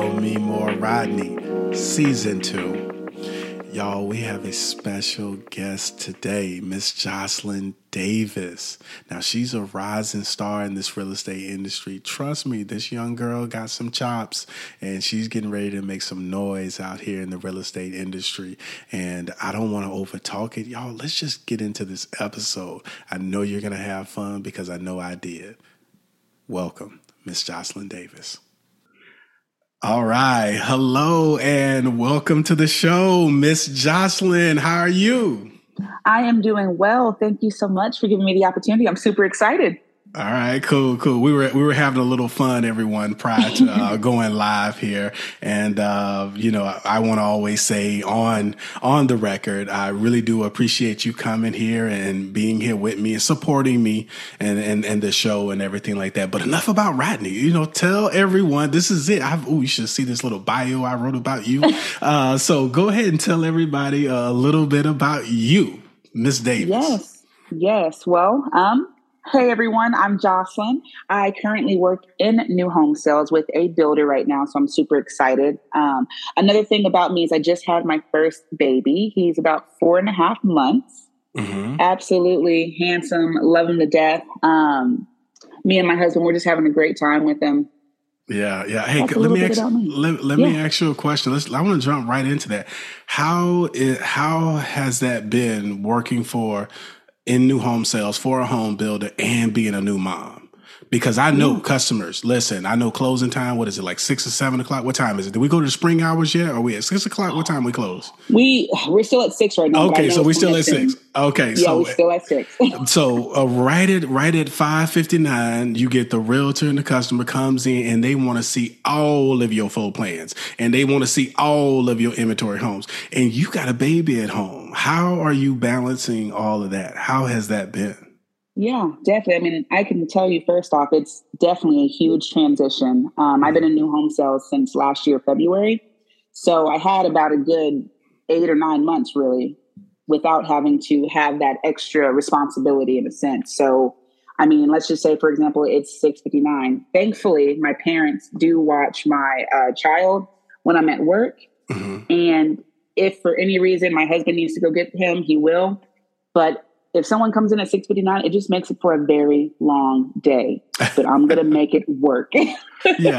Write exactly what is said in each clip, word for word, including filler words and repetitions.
Tell Me More Rodney, Season two. Y'all, we have a special guest today, Miss Jocelyn Davis. Now, she's a rising star in this real estate industry. Trust me, this young girl got some chops, and she's getting ready to make some noise out here in the real estate industry. And I don't want to overtalk it. Y'all, let's just get into this episode. I know you're going to have fun because I know I did. Welcome, Miss Jocelyn Davis. All right. Hello and welcome to the show, Miss Jocelyn. How are you? I am doing well. Thank you so much for giving me the opportunity. I'm super excited. All right, cool, cool. We were we were having a little fun, everyone, prior to uh, going live here, and uh, you know, I, I want to always say on on the record, I really do appreciate you coming here and being here with me and supporting me and and, and the show and everything like that. But enough about Rodney. You know, tell everyone this is it. I've, ooh, you should see this little bio I wrote about you. Uh, so go ahead and tell everybody a little bit about you, Miss Davis. Yes, yes. Well, um. Hey everyone, I'm Jocelyn. I currently work in new home sales with a builder right now, so I'm super excited. Um, another thing about me is I just had my first baby. He's about four and a half months. Mm-hmm. Absolutely handsome, love him to death. Um, me and my husband, we're just having a great time with him. Yeah, yeah. Hey, That's let me ask. Me. Let, let yeah. me ask you a question. Let's. I want to jump right into that. How is, how has that been working for? in new home sales for a home builder and being a new mom? Because I know yeah. customers, listen, I know closing time. What is it, like six or seven o'clock? What time is it? Did we go to the spring hours yet? Are we at six o'clock? What time we close? We, we're still at six right now. Okay, so we're still at six. Okay, yeah, so we're still at six. So uh, right at right at five fifty-nine, you get the realtor and the customer comes in and they want to see all of your full plans and they want to see all of your inventory homes. And you got a baby at home. How are you balancing all of that? How has that been? Yeah, definitely. I mean, I can tell you first off, it's definitely a huge transition. Um, I've been in new home sales since last year, February. So I had about a good eight or nine months really without having to have that extra responsibility in a sense. So, I mean, let's just say, for example, it's six fifty-nine. Thankfully, my parents do watch my uh, child when I'm at work. Mm-hmm. And if for any reason my husband needs to go get him, he will. But if someone comes in at six fifty-nine, it just makes it for a very long day, but I'm going to make it work. Yeah.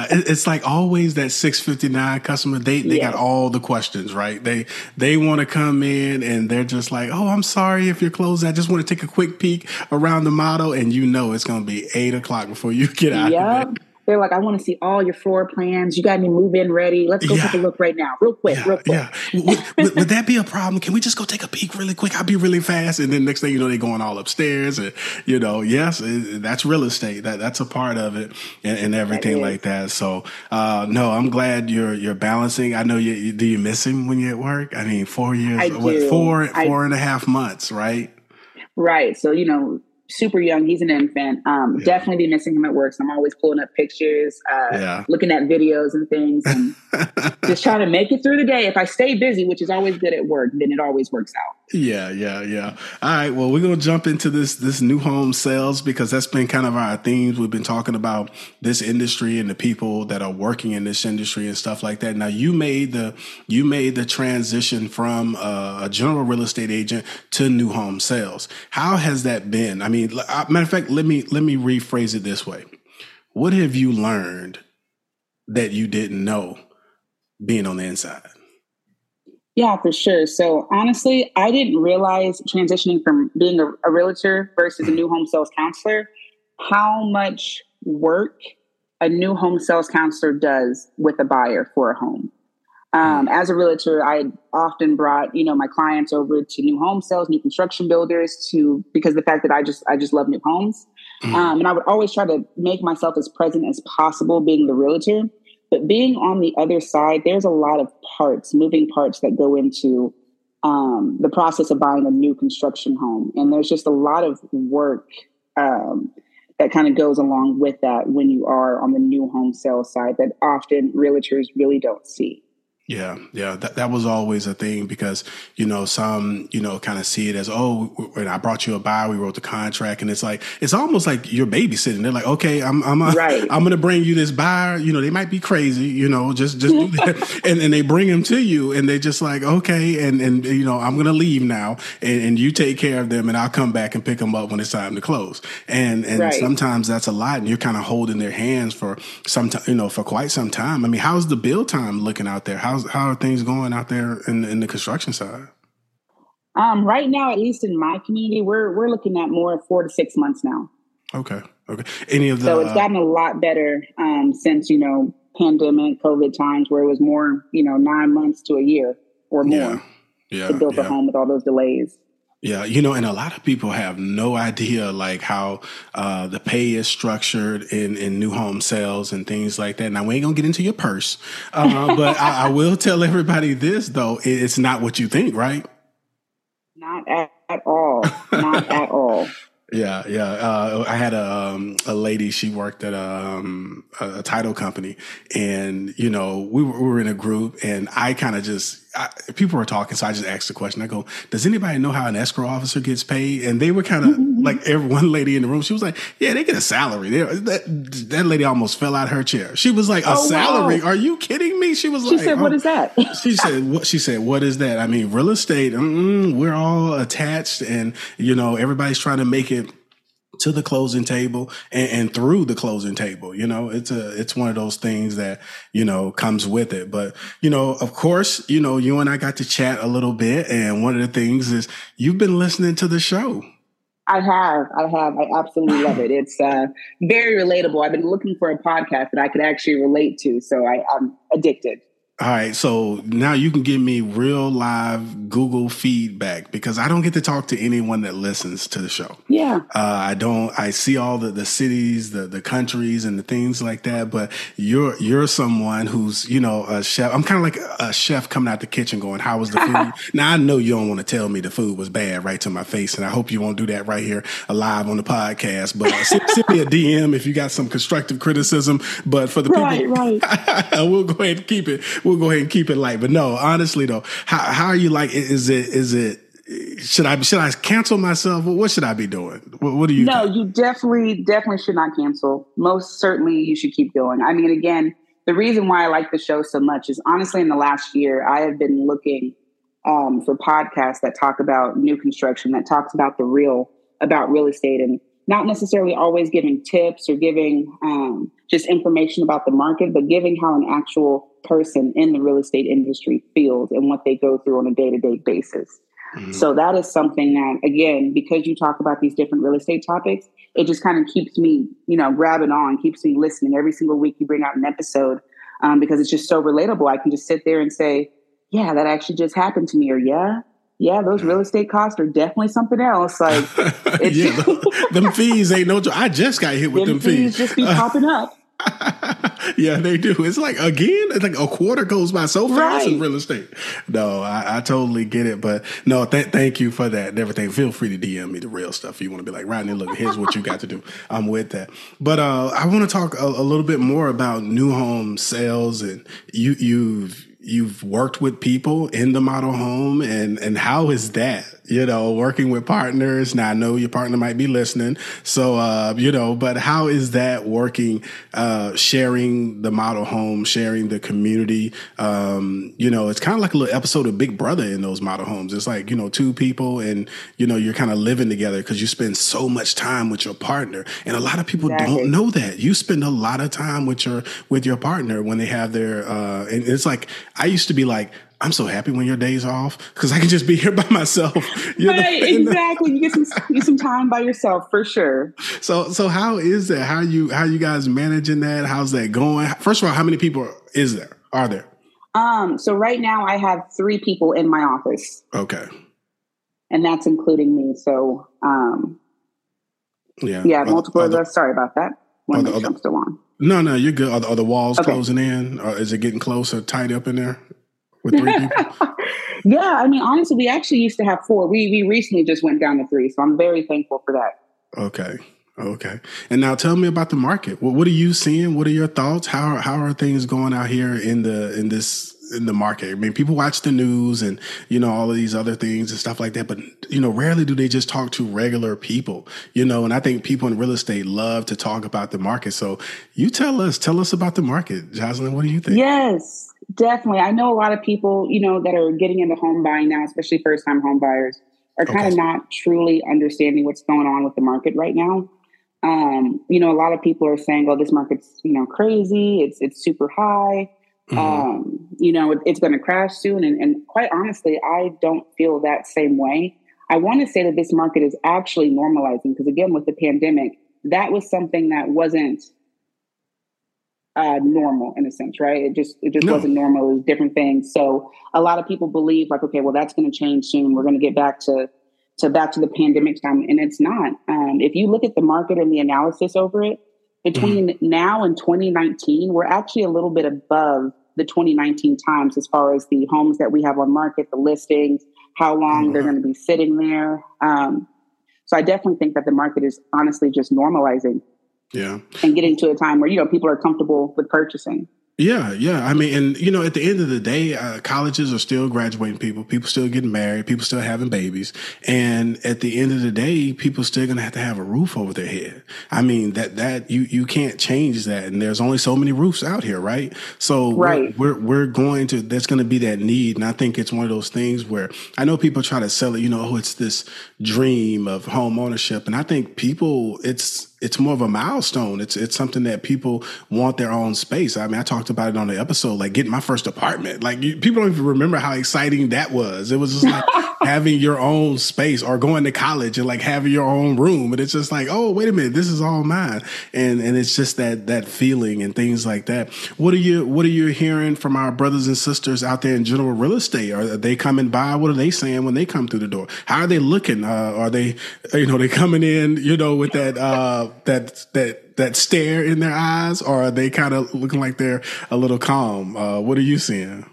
It's like always that six fifty-nine customer, they, they yes. got all the questions, right? They, they want to come in and they're just like, oh, I'm sorry if you're closed. I just want to take a quick peek around the model. And you know, it's going to be eight o'clock before you get out yep. of it. They're like, I want to see all your floor plans. You got any move in ready? Let's go yeah. take a look right now. Real quick, yeah, real quick. Yeah. Would, would, would that be a problem? Can we just go take a peek really quick? I'll be really fast. And then next thing you know, they're going all upstairs. And, you know, yes, it, that's real estate. That That's a part of it and, and everything that like that. So, uh, no, I'm glad you're you're balancing. I know you, you do you miss him when you're at work? I mean, four years, what, four, four I, and a half months, right? Right. So, you know, super young. He's an infant. Um, yeah. Definitely be missing him at work. So I'm always pulling up pictures, uh, yeah. looking at videos and things and just trying to make it through the day. If I stay busy, which is always good at work, then it always works out. Yeah, yeah, yeah. All right. Well, we're going to jump into this, this new home sales because that's been kind of our themes. We've been talking about this industry and the people that are working in this industry and stuff like that. Now you made the, you made the transition from uh, a general real estate agent to new home sales. How has that been? I mean, matter of fact, let me, let me rephrase it this way. What have you learned that you didn't know being on the inside? Yeah, for sure. So honestly, I didn't realize transitioning from being a, a realtor versus a new home sales counselor, how much work a new home sales counselor does with a buyer for a home. Um, as a realtor, I often brought, you know, my clients over to new home sales, new construction builders to, because the fact that I just, I just love new homes. Mm-hmm. Um, and I would always try to make myself as present as possible being the realtor, but being on the other side, there's a lot of parts, moving parts that go into, um, the process of buying a new construction home. And there's just a lot of work, um, that kind of goes along with that when you are on the new home sales side that often realtors really don't see. Yeah, yeah, that that was always a thing because, you know, some, you know, kind of see it as, oh, and I brought you a buy, we wrote the contract, and it's like, it's almost like you're babysitting. They're like, okay, I'm I'm a, right. I'm gonna bring you this buy. You know, they might be crazy, you know, just just do that. and and they bring him to you, and they just like, okay, and and you know, I'm gonna leave now, and, and you take care of them, and I'll come back and pick them up when it's time to close. And and right. sometimes that's a lot, and you're kind of holding their hands for some, t- you know, for quite some time. I mean, how's the bill time looking out there? How's How are things going out there in, in the construction side? Um, right now, at least in my community, we're we're looking at more four to six months now. Okay, okay. Any of the so it's gotten a lot better um, since you know pandemic, COVID times, where it was more you know nine months to a year or more yeah, yeah, to build yeah. a home with all those delays. Yeah, you know, and a lot of people have no idea like how uh, the pay is structured in, in new home sales and things like that. Now, we ain't going to get into your purse, uh, but I, I will tell everybody this, though. It's not what you think, right? Not at, at all. Not at all. Yeah, yeah. Uh, I had a um, a lady. She worked at a, um, a, a title company, and you know, we were, we were in a group, and I kind of just I, people were talking, so I just asked the question. I go, "Does anybody know how an escrow officer gets paid?" And they were kind of like, every one lady in the room, she was like, "Yeah, they get a salary." They, that that lady almost fell out of her chair. She was like, "A oh, salary? Wow. Are you kidding me?" She was she like, "She said, oh. what is that?" she said, "What?" She said, "What is that?" I mean, real estate. Mm, we're all attached, and you know, everybody's trying to make it to the closing table and, and through the closing table. You know, it's a, it's one of those things that, you know, comes with it. But, you know, of course, you know, you and I got to chat a little bit. And one of the things is you've been listening to the show. I have. I have. I absolutely love it. It's uh, very relatable. I've been looking for a podcast that I could actually relate to. So I, I'm addicted. All right, so now you can give me real live Google feedback because I don't get to talk to anyone that listens to the show. Yeah. Uh, I don't, I see all the, the cities, the, the countries and the things like that, but you're, you're someone who's, you know, a chef. I'm kind of like a chef coming out the kitchen going, how was the food? Now I know you don't want to tell me the food was bad right to my face. And I hope you won't do that right here live on the podcast, but uh, send, send me a D M if you got some constructive criticism, but for the right, people, right. I will go ahead and keep it. We'll go ahead and keep it light, but no, honestly though, how how are you like? Is it is it? Should I should I cancel myself? What should I be doing? What, what do you? No, think? You definitely definitely should not cancel. Most certainly, you should keep going. I mean, again, the reason why I like the show so much is honestly, in the last year, I have been looking um, for podcasts that talk about new construction, that talks about the real, about real estate, and not necessarily always giving tips or giving um, just information about the market, but giving how an actual person in the real estate industry feels and what they go through on a day-to-day basis. Mm-hmm. So that is something that, again, because you talk about these different real estate topics, it just kind of keeps me, you know, grabbing on, keeps me listening. Every single week you bring out an episode um, because it's just so relatable. I can just sit there and say, yeah, that actually just happened to me, or yeah. Yeah, those real estate costs are definitely something else. Like, it's yeah, them fees ain't no joke. I just got hit with them, them fees. fees. Just be popping up. Yeah, they do. It's like, again, it's like a quarter goes by so fast right. in real estate. No, I, I totally get it. But no, th- thank you for that and everything. Feel free to D M me the real stuff if you want to be like, Rodney, look, here's what you got to do. I'm with that. But uh, I want to talk a, a little bit more about new home sales. And you, you've You've worked with people in the model home, and, and how is that, you know, working with partners? Now, I know your partner might be listening. So, uh, you know, but how is that working, uh, sharing the model home, sharing the community? Um, you know, it's kind of like a little episode of Big Brother in those model homes. It's like, you know, two people and, you know, you're kind of living together because you spend so much time with your partner. And a lot of people exactly. don't know that. You spend a lot of time with your, with your partner when they have their, uh, and it's like, I used to be like, I'm so happy when your day's off because I can just be here by myself. You know? Right, exactly. You get some you some time by yourself for sure. So, so how is that? How you how you guys managing that? How's that going? First of all, how many people is there? Are there? Um. So right now, I have three people in my office. Okay. And that's including me. So, um, yeah, yeah, multiple. Are the, are the, sorry about that. One that jumps still on. No, no, you're good. Are the, are the walls okay. closing in? Or is it getting closer, tight up in there with three people? Yeah, I mean, honestly, we actually used to have four. We we recently just went down to three, so I'm very thankful for that. Okay, okay. And now tell me about the market. What, what are you seeing? What are your thoughts? How how are things going out here in the in this in the market. I mean, people watch the news and, you know, all of these other things and stuff like that, but, you know, rarely do they just talk to regular people, you know, and I think people in real estate love to talk about the market. So you tell us, tell us about the market. Jocelyn, what do you think? Yes, definitely. I know a lot of people, you know, that are getting into home buying now, especially first time home buyers, are kind okay. of not truly understanding what's going on with the market right now. Um, you know, a lot of people are saying, oh, this market's, you know, crazy. It's, it's super high. Mm-hmm. Um, you know, it, it's going to crash soon. And, and quite honestly, I don't feel that same way. I want to say that this market is actually normalizing because, again, with the pandemic, that was something that wasn't uh, normal in a sense, right? It just, it just no. wasn't normal. It was different things. So a lot of people believe like, okay, well, that's going to change soon. We're going to get back to So back to the pandemic time, and it's not. Um, if you look at the market and the analysis over it, between mm. now and twenty nineteen, we're actually a little bit above the twenty nineteen times as far as the homes that we have on market, the listings, how long mm. they're going to be sitting there. Um, so I definitely think that the market is honestly just normalizing, yeah, and getting to a time where, you know, people are comfortable with purchasing. Yeah, yeah. I mean, and, you know, at the end of the day, uh, colleges are still graduating people. People still getting married. People still having babies. And at the end of the day, people still going to have to have a roof over their head. I mean, that that you you can't change that. And there's only so many roofs out here, right? So right. We're, we're we're going to, there's going to be that need. And I think it's one of those things where I know people try to sell it, you know, oh, it's this dream of home ownership. And I think people, it's, It's more of a milestone. It's it's something that people want their own space. I mean, I talked about it on the episode, like getting my first apartment. Like you, people don't even remember how exciting that was. It was just like having your own space, or going to college and like having your own room. And it's just like, oh, wait a minute, this is all mine. And and it's just that that feeling and things like that. What are you What are you hearing from our brothers and sisters out there in general real estate? Are they coming by? What are they saying when they come through the door? How are they looking? Uh, are they, you know, they coming in, you know, with that. Uh, that that that stare in their eyes, or are they kind of looking like they're a little calm? Uh, what are you seeing?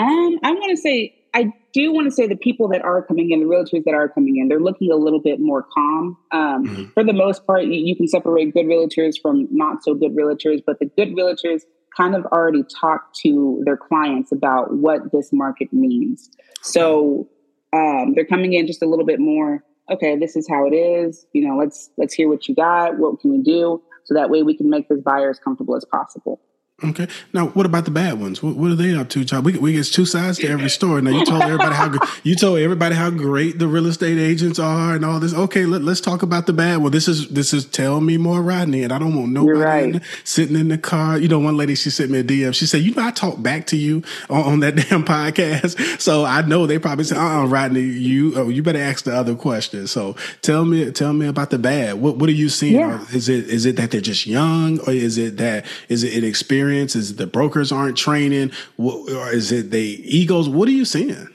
Um, I want to say, I do want to say the people that are coming in, the realtors that are coming in, they're looking a little bit more calm. Um, mm-hmm. For the most part, you, you can separate good realtors from not so good realtors, but the good realtors kind of already talk to their clients about what this market means. So um, they're coming in just a little bit more, okay, this is how it is. You know, let's let's hear what you got. What can we do? So that way we can make this buyer as comfortable as possible. Okay. Now, what about the bad ones? What, what are they up to, child? We we get two sides to every story. Now you told everybody how you told everybody how great the real estate agents are and all this. Okay, let, let's talk about the bad one. This is this is Tell Me More Rodney, and I don't want nobody right. in, sitting in the car. You know, one lady, she sent me a D M. She said, "You know, I talk back to you on, on that damn podcast." So I know they probably said, "Uh, uh-uh, Rodney, you oh, you better ask the other question." So tell me tell me about the bad. What what are you seeing? Yeah. Is it is it that they're just young, or is it that is it inexperienced? Is the brokers aren't training? Or is it they egos? What are you seeing?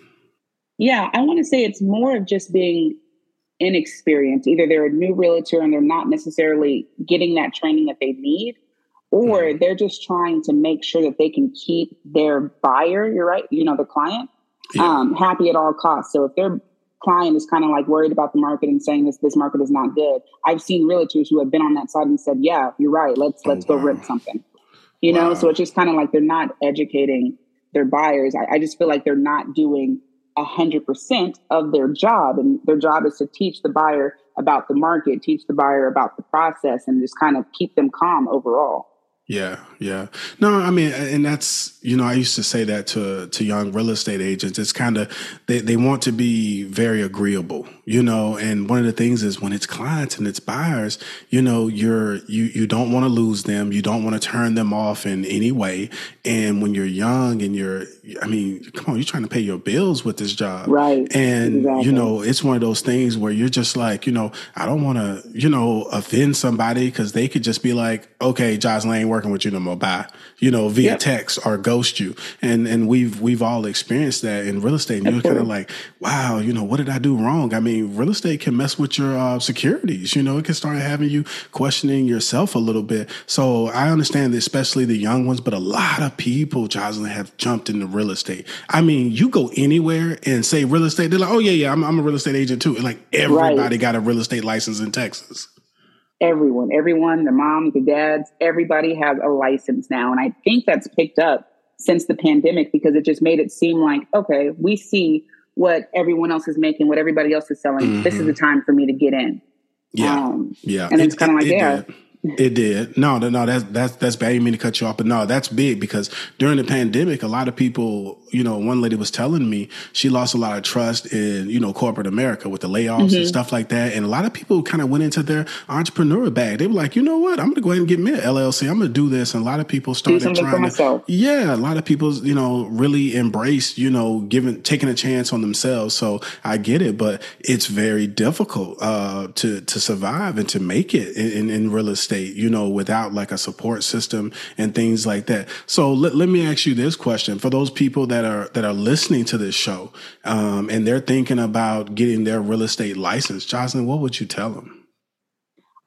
Yeah, I want to say it's more of just being inexperienced. Either they're a new realtor and they're not necessarily getting that training that they need, or mm-hmm. they're just trying to make sure that they can keep their buyer, you're right, you know, the client, yeah. um, happy at all costs. So if their client is kind of like worried about the market and saying this this market is not good, I've seen realtors who have been on that side and said, yeah, you're right, let's, let's oh, go wow. rip something. You know, wow. so it's just kind of like they're not educating their buyers. I, I just feel like they're not doing one hundred percent of their job. And their job is to teach the buyer about the market, teach the buyer about the process, and just kind of keep them calm overall. Yeah, yeah. No, I mean, and that's, you know, I used to say that to to young real estate agents. It's kind of, they, they want to be very agreeable, you know, and one of the things is when it's clients and it's buyers, you know, you're, you, you don't want to lose them. You don't want to turn them off in any way. And when you're young and you're, I mean, come on, you're trying to pay your bills with this job. Right. And, exactly. you know, it's one of those things where you're just like, you know, I don't want to, you know, offend somebody because they could just be like, okay, Jocelyn, working with you no more, bye, you know, via yep. text or ghost you. And and we've we've all experienced that in real estate. And you're kind of like, wow, you know, what did I do wrong? I mean, real estate can mess with your uh, securities. You know, it can start having you questioning yourself a little bit. So I understand, especially the young ones, but a lot of people, Jocelyn, have jumped into real estate. I mean, you go anywhere and say real estate, they're like, oh yeah, yeah, I'm, I'm a real estate agent too. And like everybody right. got a real estate license in Texas. Everyone, everyone, the moms, the dads, everybody has a license now. And I think that's picked up since the pandemic, because it just made it seem like, okay, we see what everyone else is making, what everybody else is selling. Mm-hmm. This is the time for me to get in. Yeah. Um, yeah. And it's it, kind of like, it yeah. Did. It did. No, no, no, that's, that's, that's bad. I didn't mean to cut you off, but no, that's big, because during the pandemic, a lot of people, you know, one lady was telling me she lost a lot of trust in, you know, corporate America with the layoffs mm-hmm. and stuff like that. And a lot of people kind of went into their entrepreneur bag. They were like, you know what? I'm going to go ahead and get me an L L C. I'm going to do this. And a lot of people started trying to, yeah, a lot of people, you know, really embraced, you know, giving, taking a chance on themselves. So I get it, but it's very difficult, uh, to, to survive and to make it in, in, in real estate. You know, without like a support system and things like that. So let, let me ask you this question for those people that are that are listening to this show, um, and they're thinking about getting their real estate license. Jocelyn, what would you tell them?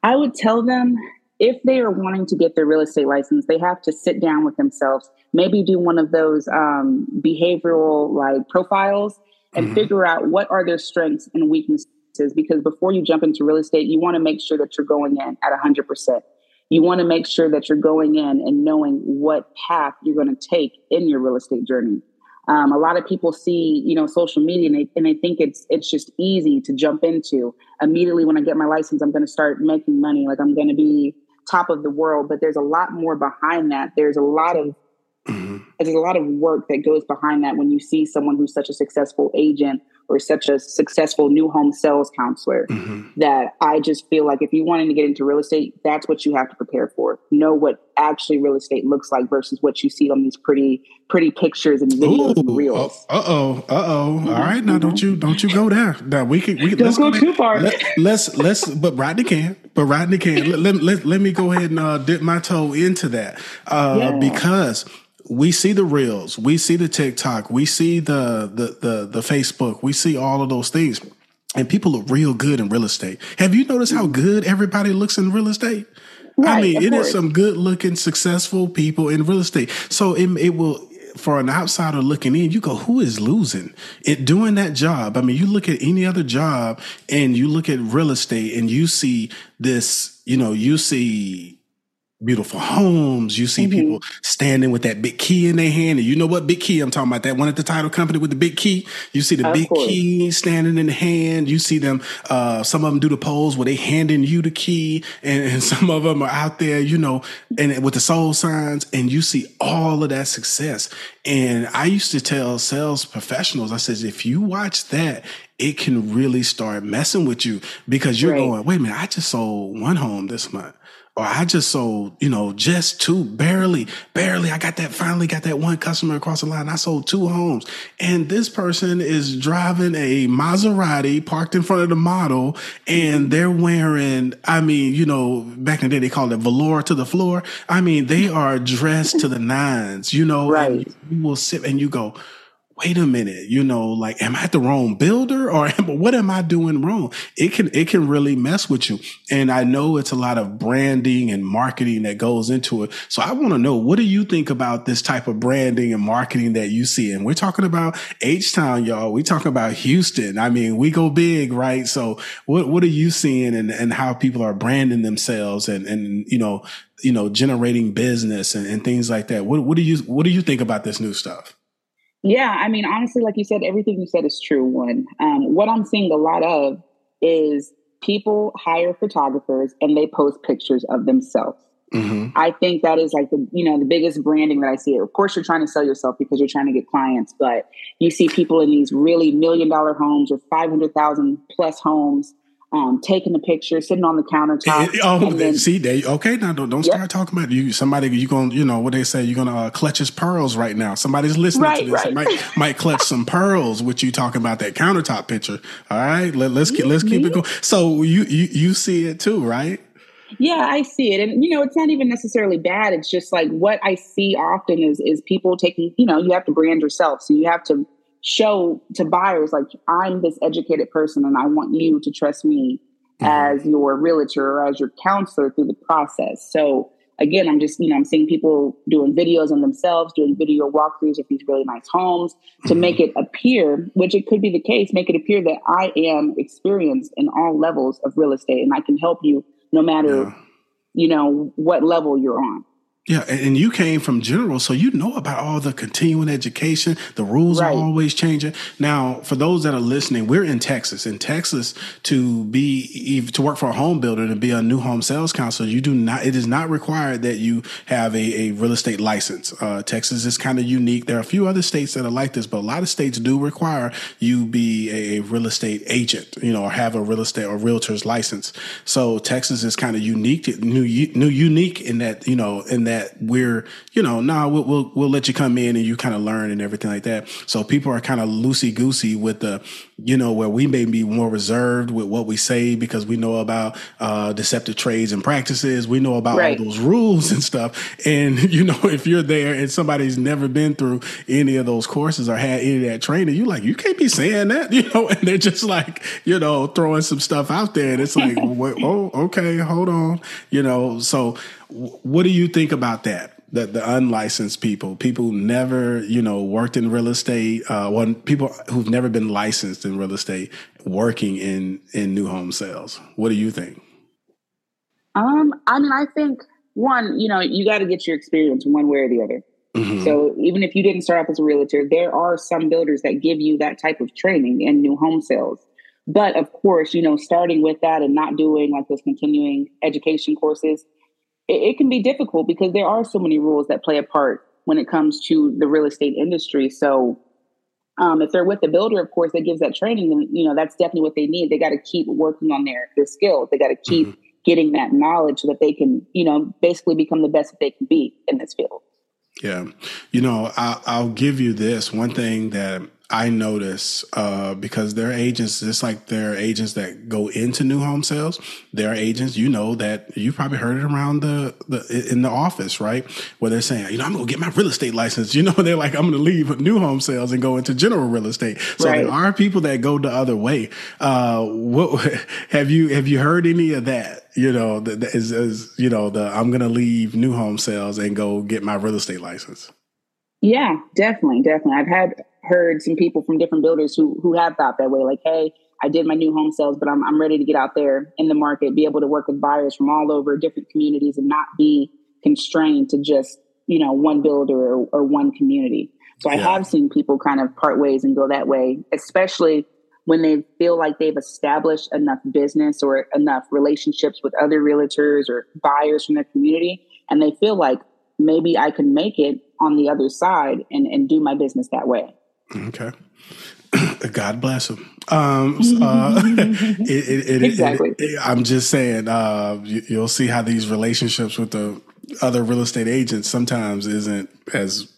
I would tell them, if they are wanting to get their real estate license, they have to sit down with themselves, maybe do one of those um, behavioral like profiles and mm-hmm. figure out what are their strengths and weaknesses. Because before you jump into real estate, you want to make sure that you're going in at one hundred percent. You want to make sure that you're going in and knowing what path you're going to take in your real estate journey. Um, a lot of people see, you know, social media, and they, and they think it's it's just easy to jump into. Immediately when I get my license, I'm going to start making money. Like, I'm going to be top of the world. But there's a lot more behind that. There's a lot of mm-hmm. there's a lot of work that goes behind that when you see someone who's such a successful agent or such a successful new home sales counselor mm-hmm. that I just feel like if you wanted to get into real estate, that's what you have to prepare for. Know what actually real estate looks like versus what you see on these pretty, pretty pictures and videos Ooh, and reels. Uh oh, uh oh. Mm-hmm, all right, now mm-hmm. don't you don't you go there. Now we can we can let's go too far. Let, let's let's but Rodney can, but Rodney can. let, let let let me go ahead and uh, dip my toe into that uh, yeah. because. We see the reels, we see the TikTok, we see the, the the the Facebook, we see all of those things, and people look real good in real estate. Have you noticed how good everybody looks in real estate? Right, I mean, it course. Is some good looking, successful people in real estate. So it, it will. For an outsider looking in, you go, who is losing it doing that job? I mean, you look at any other job, and you look at real estate, and you see this. You know, you see. Beautiful homes. You see mm-hmm. people standing with that big key in their hand. And you know what big key I'm talking about? That one at the title company with the big key. You see the of big course. Key standing in the hand. You see them, uh, some of them do the polls where they handing you the key, and, and some of them are out there, you know, and with the soul signs, and you see all of that success. And I used to tell sales professionals, I says, if you watch that, it can really start messing with you, because you're right. going, wait a minute, I just sold one home this month. Or I just sold, you know, just two, barely, barely. I got that, finally got that one customer across the line. I sold two homes. And this person is driving a Maserati parked in front of the model, and they're wearing, I mean, you know, back in the day, they called it velour to the floor. I mean, they are dressed to the nines, you know, right. You will sit and you go, wait a minute, you know, like, am I the wrong builder, or am, what am I doing wrong? It can, it can really mess with you. And I know it's a lot of branding and marketing that goes into it. So I want to know, what do you think about this type of branding and marketing that you see? And we're talking about H-Town, y'all. We're talking about Houston. I mean, we go big, right? So what, what are you seeing, and, and how people are branding themselves and, and, you know, you know, generating business and, and things like that? What, what do you, what do you think about this new stuff? Yeah, I mean, honestly, like you said, everything you said is true. One, um, what I'm seeing a lot of is people hire photographers and they post pictures of themselves. Mm-hmm. I think that is like the, you know, the biggest branding that I see. Of course, you're trying to sell yourself because you're trying to get clients, but you see people in these really million dollar homes or five hundred thousand plus homes. Um, taking the picture, sitting on the countertop. And, oh, and then, see, they okay now. Don't, don't yep. start talking about you. Somebody, you gonna, you know what they say. You're gonna uh, clutch his pearls right now. Somebody's listening right, to this. Right. Might might clutch some pearls with you talking about that countertop picture. All right, let, let's keep, let's keep it going. So you, you you see it too, right? Yeah, I see it, and you know, it's not even necessarily bad. It's just like what I see often is is people taking. You know, you have to brand yourself, so you have to. Show to buyers, like, I'm this educated person and I want you to trust me mm-hmm. as your realtor or as your counselor through the process. So again, I'm just, you know, I'm seeing people doing videos on themselves, doing video walkthroughs of these really nice homes to mm-hmm. make it appear, which it could be the case, make it appear that I am experienced in all levels of real estate and I can help you no matter, yeah. you know, what level you're on. Yeah, and you came from general, so you know about all the continuing education. The rules right. are always changing. Now, for those that are listening, we're in Texas. In Texas, to be to work for a home builder, to be a new home sales counselor, you do not. It is not required that you have a, a real estate license. Uh, Texas is kind of unique. There are a few other states that are like this, but a lot of states do require you be a, a real estate agent, you know, or have a real estate or realtor's license. So Texas is kind of unique, new, new, unique in that, you know, in that. That we're, you know, nah, we'll, we'll we'll let you come in and you kind of learn and everything like that. So people are kind of loosey-goosey with the, you know, where we may be more reserved with what we say because we know about uh, deceptive trades and practices. We know about right. all those rules and stuff. And, you know, if you're there and somebody's never been through any of those courses or had any of that training, you're like, you can't be saying that, you know, and they're just like, you know, throwing some stuff out there. And it's like, oh, okay, hold on, you know, so. What do you think about that? That the unlicensed people, people who never, you know, worked in real estate, uh, well, people who've never been licensed in real estate working in, in new home sales. What do you think? Um, I mean, I think one, you know, you got to get your experience one way or the other. Mm-hmm. So even if you didn't start off as a realtor, there are some builders that give you that type of training in new home sales. But of course, you know, starting with that and not doing like those continuing education courses, it can be difficult because there are so many rules that play a part when it comes to the real estate industry. So um, if they're with the builder, of course, that gives that training, then, you know, that's definitely what they need. They got to keep working on their, their skills. They got to keep mm-hmm. getting that knowledge so that they can, you know, basically become the best that they can be in this field. Yeah. You know, I, I'll give you this one thing that I notice uh, because there are agents, just like there are agents that go into new home sales, there are agents, you know, that you probably heard it around the, the in the office, right? Where they're saying, you know, I'm going to get my real estate license. You know, they're like, I'm going to leave new home sales and go into general real estate. So right. there are people that go the other way. Uh, what have you have you heard any of that? You know, the, the, is, is, you know, the I'm going to leave new home sales and go get my real estate license. Yeah, definitely. Definitely. I've had heard some people from different builders who who have thought that way, like, hey, I did my new home sales, but I'm I'm ready to get out there in the market, be able to work with buyers from all over different communities and not be constrained to just, you know, one builder or, or one community. So yeah. I have seen people kind of part ways and go that way, especially when they feel like they've established enough business or enough relationships with other realtors or buyers from their community. And they feel like maybe I can make it on the other side and, and do my business that way. Okay. God bless him. Um, uh, it, it, it, exactly. It, it, I'm just saying, uh, you, you'll see how these relationships with the other real estate agents sometimes isn't as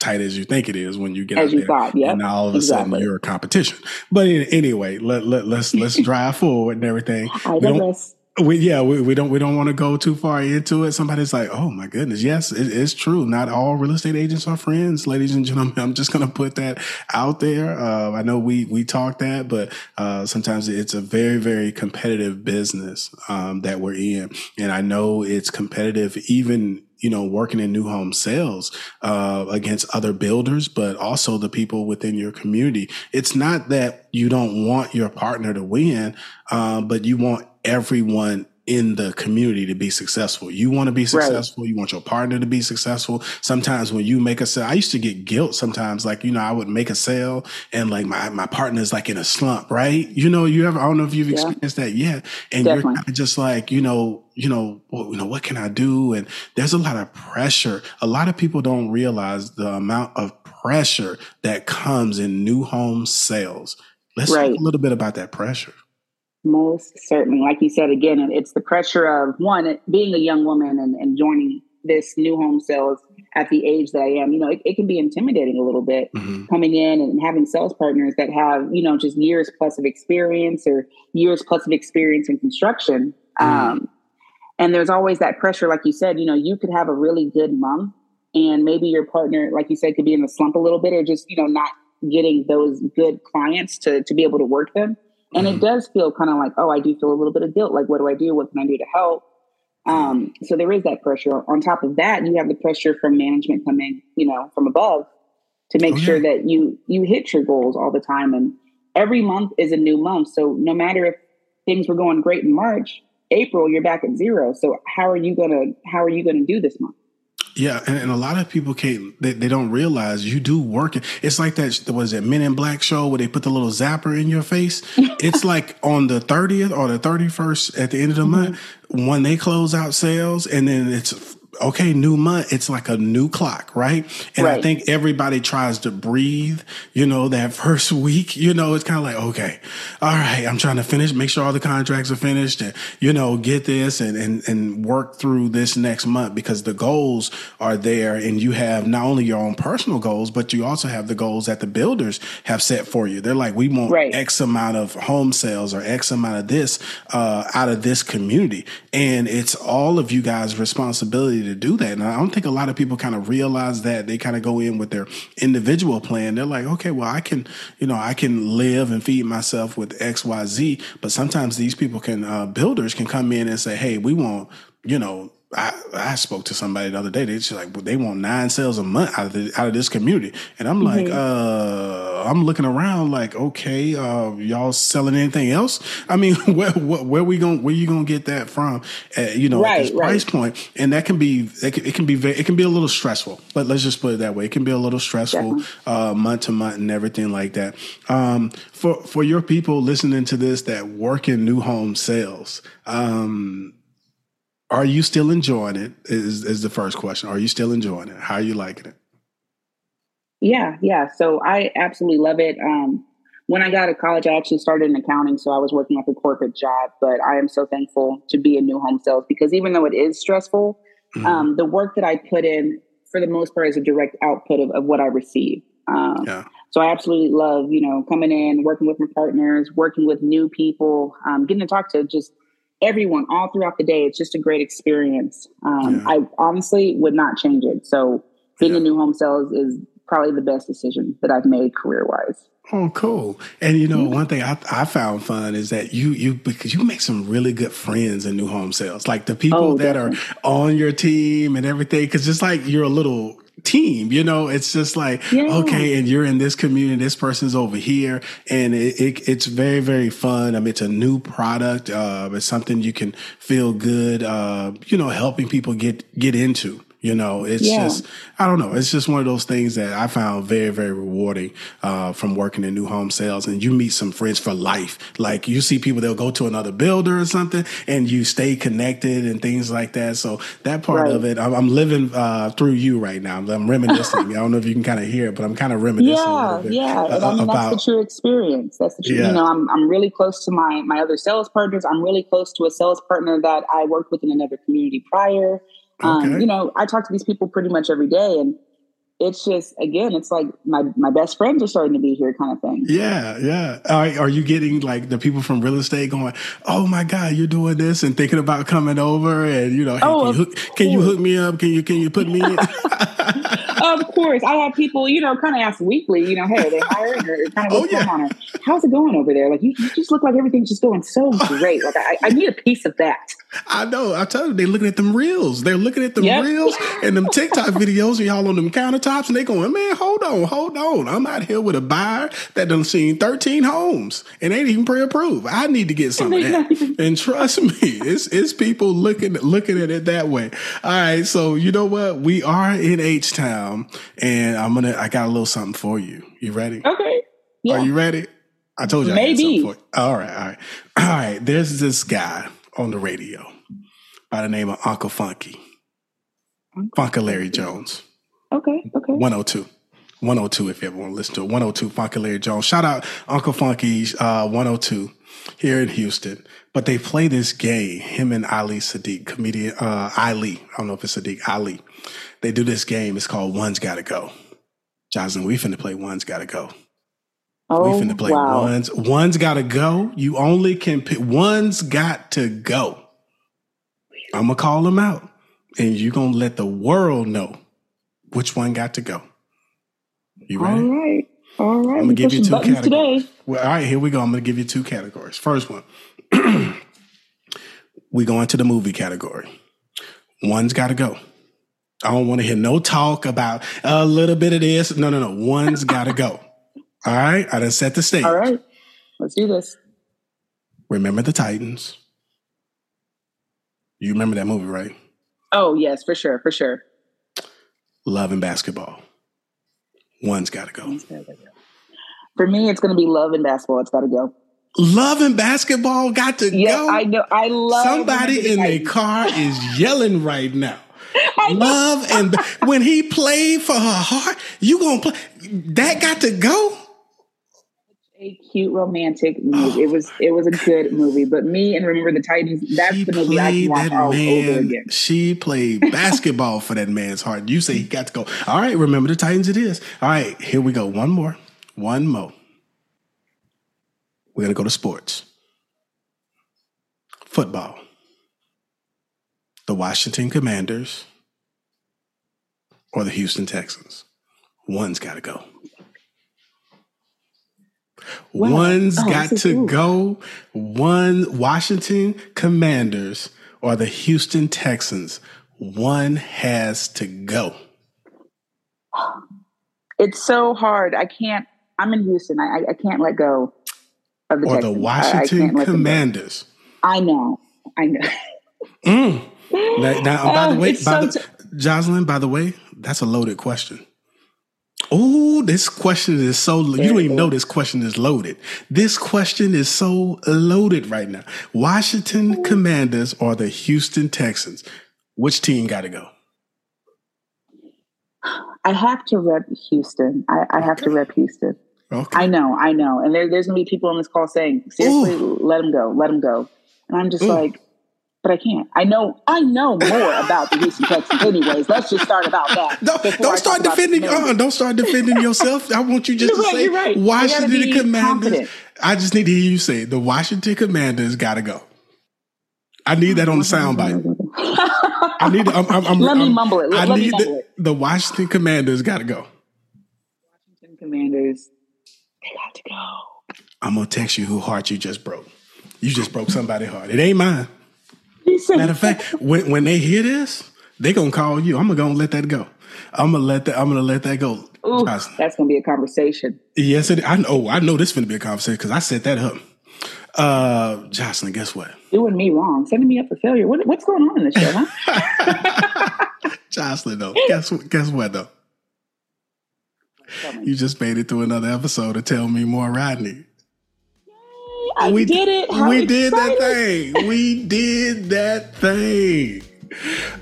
tight as you think it is when you get as out you there, thought, yep. and all of a exactly. sudden you're a competition. But anyway, let, let let's let's drive forward and everything. I digress. We, yeah, we, we don't we don't want to go too far into it. Somebody's like, oh, my goodness. Yes, it, it's true. Not all real estate agents are friends, ladies and gentlemen. I'm just going to put that out there. Uh, I know we we talk that, but uh, sometimes it's a very, very competitive business um, that we're in. And I know it's competitive even you know, working in new home sales uh, against other builders, but also the people within your community. It's not that you don't want your partner to win, uh, but you want everyone in the community to be successful. You want to be successful. Right. You want your partner to be successful. Sometimes when you make a sale, I used to get guilt sometimes, like, you know, I would make a sale and like my, my partner's like in a slump, right? You know, you ever, I don't know if you've experienced yeah. that yet. And Definitely. You're kind of just like, you know, you know, well, you know, what can I do? And there's a lot of pressure. A lot of people don't realize the amount of pressure that comes in new home sales. Let's right. talk a little bit about that pressure. Most certainly. Like you said, again, it's the pressure of one, it, being a young woman and, and joining this new home sales at the age that I am, you know, it, it can be intimidating a little bit mm-hmm. coming in and having sales partners that have, you know, just years plus of experience or years plus of experience in construction. Mm-hmm. Um, and there's always that pressure. Like you said, you know, you could have a really good month and maybe your partner, like you said, could be in the slump a little bit or just, you know, not getting those good clients to, to be able to work them. And mm-hmm. it does feel kind of like, oh, I do feel a little bit of guilt. Like, what do I do? What can I do to help? Um, so there is that pressure. On top of that, you have the pressure from management coming, you know, from above to make oh, yeah. sure that you you hit your goals all the time. And every month is a new month. So no matter if things were going great in March, April, you're back at zero. So how are you gonna how are you gonna do this month? Yeah, and, and a lot of people can't, they, they don't realize you do work. It's like that, what is it, Men in Black show where they put the little zapper in your face? It's like on the thirtieth or the thirty-first at the end of the mm-hmm. month, when they close out sales, and then it's, okay, new month, it's like a new clock, right? And right. I think everybody tries to breathe, you know, that first week, you know, it's kind of like, okay, all right, I'm trying to finish, make sure all the contracts are finished and, you know, get this and, and, and work through this next month, because the goals are there, and you have not only your own personal goals, but you also have the goals that the builders have set for you. They're like, we want right. X amount of home sales or X amount of this uh, out of this community. And it's all of you guys' responsibility to do that. And I don't think a lot of people kind of realize that. They kind of go in with their individual plan. They're like, okay, well, I can, you know, I can live and feed myself with X, Y, Z. But sometimes these people can, uh, builders can come in and say, hey, we want, you know, I, I spoke to somebody the other day. They just like, well, they want nine sales a month out of the, out of this community. And I'm mm-hmm. like, uh, I'm looking around like, okay, uh, y'all selling anything else? I mean, where, where, where we going? Where you gonna get that from? Uh, you know, right, at this right. price point, and that can be, it can, it can be, very, it can be a little stressful. But let's just put it that way. It can be a little stressful, uh, month to month and everything like that. Um, for for your people listening to this that work in new home sales, um. Are you still enjoying it? Is is the first question. Are you still enjoying it? How are you liking it? Yeah, yeah. So I absolutely love it. Um, when I got out of college, I actually started in accounting. So I was working at a corporate job, but I am so thankful to be in new home sales, because even though it is stressful, mm-hmm. um, the work that I put in for the most part is a direct output of, of what I receive. Um, yeah. So I absolutely love, you know, coming in, working with my partners, working with new people, um, getting to talk to just everyone all throughout the day. It's just a great experience. Um, yeah. I honestly would not change it. So being yeah. in new home sales is probably the best decision that I've made career wise. Oh, cool. And, you know, one thing I, I found fun is that you, you, because you make some really good friends in new home sales, like the people oh, that definitely. are on your team and everything. Because it's like you're a little team, you know, it's just like, yeah. okay, and you're in this community, this person's over here. And it, it, it's very, very fun. I mean, it's a new product. Uh, it's something you can feel good, uh, you know, helping people get, get into. You know, it's yeah. just, I don't know. It's just one of those things that I found very, very rewarding uh, from working in new home sales. And you meet some friends for life. Like you see people, they'll go to another builder or something, and you stay connected and things like that. So that part right. of it, I'm, I'm living uh, through you right now. I'm, I'm reminiscing. I don't know if you can kind of hear it, but I'm kind of reminiscing. Yeah, a little bit yeah. And I mean, about, that's the true experience. That's the true, yeah. you know, I'm, I'm really close to my, my other sales partners. I'm really close to a sales partner that I worked with in another community prior. Okay. Um, you know, I talk to these people pretty much every day, and it's just, again, it's like my, my best friends are starting to be here kind of thing. Yeah. Yeah. Are, are you getting like the people from real estate going, oh my God, you're doing this, and thinking about coming over and, you know, hey, oh, can, you hook, can you hook me up? Can you, can you put me in? Of course. I have people, you know, kind of ask weekly, you know, hey, they hiring her, kind of what's going on her. How's it going over there? Like, you, you just look like everything's just going so great. Like, I, I need a piece of that. I know. I tell you, they're looking at them reels. They're looking at them yep. reels and them TikTok videos, and y'all on them countertops, and they going, man, hold on, hold on. I'm out here with a buyer that done seen thirteen homes and ain't even pre-approved. I need to get some of that. And trust me, it's it's people looking looking at it that way. All right, so you know what? We are in H-Town, and I'm gonna I got a little something for you. You ready? Okay. Yeah. Are you ready? I told you Maybe. I had something for you. All right, all right. All right, there's this guy on the radio by the name of Uncle Funky. Funky Larry Jones. Okay, okay. one oh two. one oh two, if you ever want to listen to it. one oh two, Funky Larry Jones. Shout out Uncle Funky, uh, one oh two here in Houston. But they play this game, him and Ali Sadiq, comedian uh, Ali. I don't know if it's Sadiq, Ali. They do this game. It's called One's Gotta Go. Jocelyn, we finna play One's Gotta Go. Oh, we finna play wow. one's, one's gotta go. You only can pick, one's got to go. I'm gonna call them out, and you're gonna let the world know which one got to go. You ready? All right. All right. I'm gonna give you two categories. Today. Well, all right, here we go. I'm gonna give you two categories. First one, we go into the movie category. One's gotta go. I don't wanna hear no talk about a little bit of this. No, no, no. One's gotta go. All right, I done set the stage. All right, let's do this. Remember the Titans. You remember that movie, right? Oh, yes, for sure, for sure. Love and Basketball? One's got to go. For me, it's going to be Love and Basketball. It's got to go. Love and Basketball got to yeah, go. Yeah, I know. I love. Somebody in their car is yelling right now. I love know. And when he played for her heart, you gonna play that got to go. A cute romantic movie. Oh, it was it was a good movie. But me and Remember the Titans, that's the movie I can watch all over again. She played basketball for that man's heart. You say he got to go. All right, Remember the Titans it is. All right, here we go. One more. One more. We're going to go to sports. Football. The Washington Commanders or the Houston Texans. One's got to go. Wow. One's oh, got to cool. go. One Washington Commanders or the Houston Texans. One has to go. It's so hard. I can't. I'm in Houston. I, I can't let go. The or Texans. the Washington I, I Commanders. I know. I know. mm. now, now, by the way, by so the, t- Jocelyn, by the way, that's a loaded question. Oh, this question is so, there you don't even is. know this question is loaded. This question is so loaded right now. Washington Ooh. Commanders or the Houston Texans? Which team got to go? I have to rep Houston. I, I have okay. to rep Houston. Okay. I know, I know. And there, there's going to be people on this call saying, seriously, Ooh. let him go, let him go. And I'm just Ooh. like, but I can't. I know I know more about the Houston Texans anyways. Let's just start about that. No, don't, start defending, uh, don't start defending yourself. I want you just you're to right, say right. Washington Commanders. Confident. I just need to hear you say the Washington Commanders got to go. I need that on the soundbite. I need. I'm, I'm, I'm, let I'm, me mumble it. Let, I need let me the, it. The Washington Commanders got to go. Washington Commanders. They got to go. I'm going to text you who heart you just broke. You just broke somebody's heart. It ain't mine. Matter of fact, when, when they hear this, they going to call you. I'm going to let that go. I'm going to let that I'm going to let that go. Ooh, that's going to be a conversation. Yes, it, I know. I know this is going to be a conversation because I set that up. Uh, Jocelyn, guess what? Doing me wrong. Sending me up for failure. What, what's going on in this show, huh? Jocelyn, though, guess, guess what, though? You just made it through another episode of Tell Me More, Rodney. Yay, I we did it. How we excited. did that thing. We did that thing.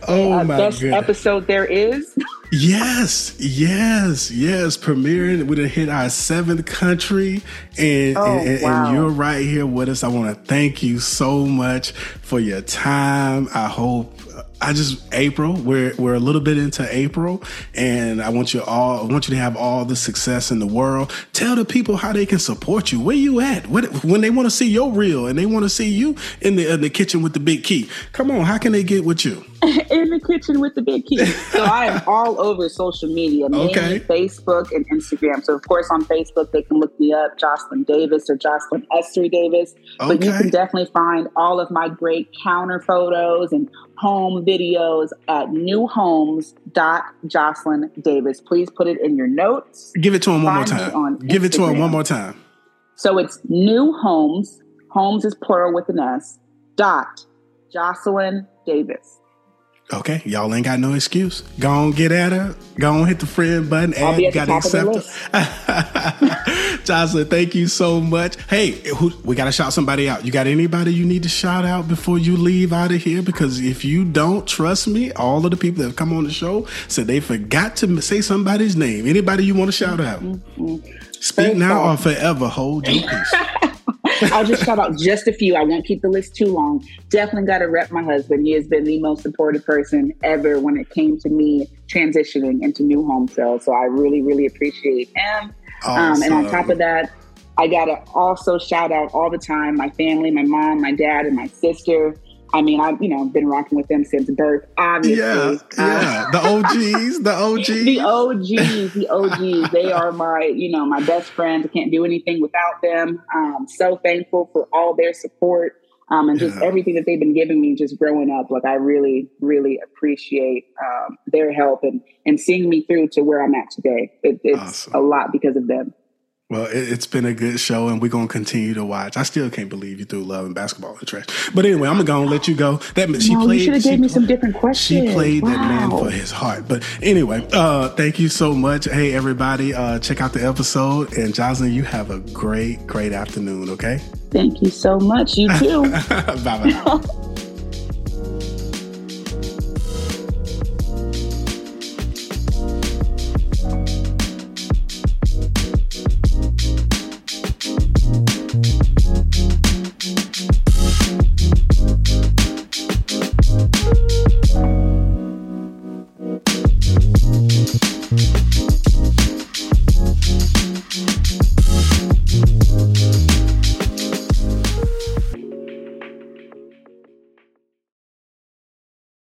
Oh, uh, my best goodness. Episode there is. Yes, yes, yes. Premiering. We done hit our seventh country. And, oh, and, and, wow. and you're right here with us. I want to thank you so much for your time. I hope. I just April. We're we're a little bit into April, and I want you all. I want you to have all the success in the world. Tell the people how they can support you. Where you at? What, when they want to see your reel and they want to see you in the in the kitchen with the big key. Come on, how can they get with you? In the kitchen with the big key. So I am all over social media, mainly okay. Facebook and Instagram. So of course on Facebook they can look me up, Jocelyn Davis or Jocelyn Esther Davis. Okay. But you can definitely find all of my great counter photos and home videos at new homes dot jocelyn davis. Please put it in your notes. Give it to him one Find more time. Give Instagram. It to him one more time. So it's new homes. Homes is plural with an S. Dot Jocelyn Davis. Okay, y'all ain't got no excuse. Go on, get at her. Go on, hit the friend button. And you got to accept her. Jocelyn, thank you so much. Hey, who, we got to shout somebody out. You got anybody you need to shout out before you leave out of here? Because if you don't, trust me, all of the people that have come on the show said they forgot to say somebody's name. Anybody you want to shout out? Mm-hmm. Speak Thanks, now God. Or forever hold your peace. I'll just shout out just a few. I won't keep the list too long. Definitely got to rep my husband. He has been the most supportive person ever when it came to me transitioning into new home sales. So I really, really appreciate him. Awesome. Um, and on top of that, I got to also shout out all the time my family, my mom, my dad, and my sister. I mean, I've, you know, been rocking with them since birth, obviously. Yeah, yeah. Uh, the O Gs, the O Gs. The O Gs, the O Gs. They are my, you know, my best friends. I can't do anything without them. Um, so thankful for all their support um, and just yeah. everything that they've been giving me just growing up. Like, I really, really appreciate um, their help and, and seeing me through to where I'm at today. It, it's awesome. A lot because of them. Well, it, it's been a good show, and we're going to continue to watch. I still can't believe you threw Love and Basketball in the trash. But anyway, I'm going to go and let you go. That she no, played. You should have gave me some different questions. She played wow. that man for his heart. But anyway, uh, thank you so much. Hey, everybody, uh, check out the episode. And Jocelyn, you have a great, great afternoon, okay? Thank you so much. You too. Bye-bye.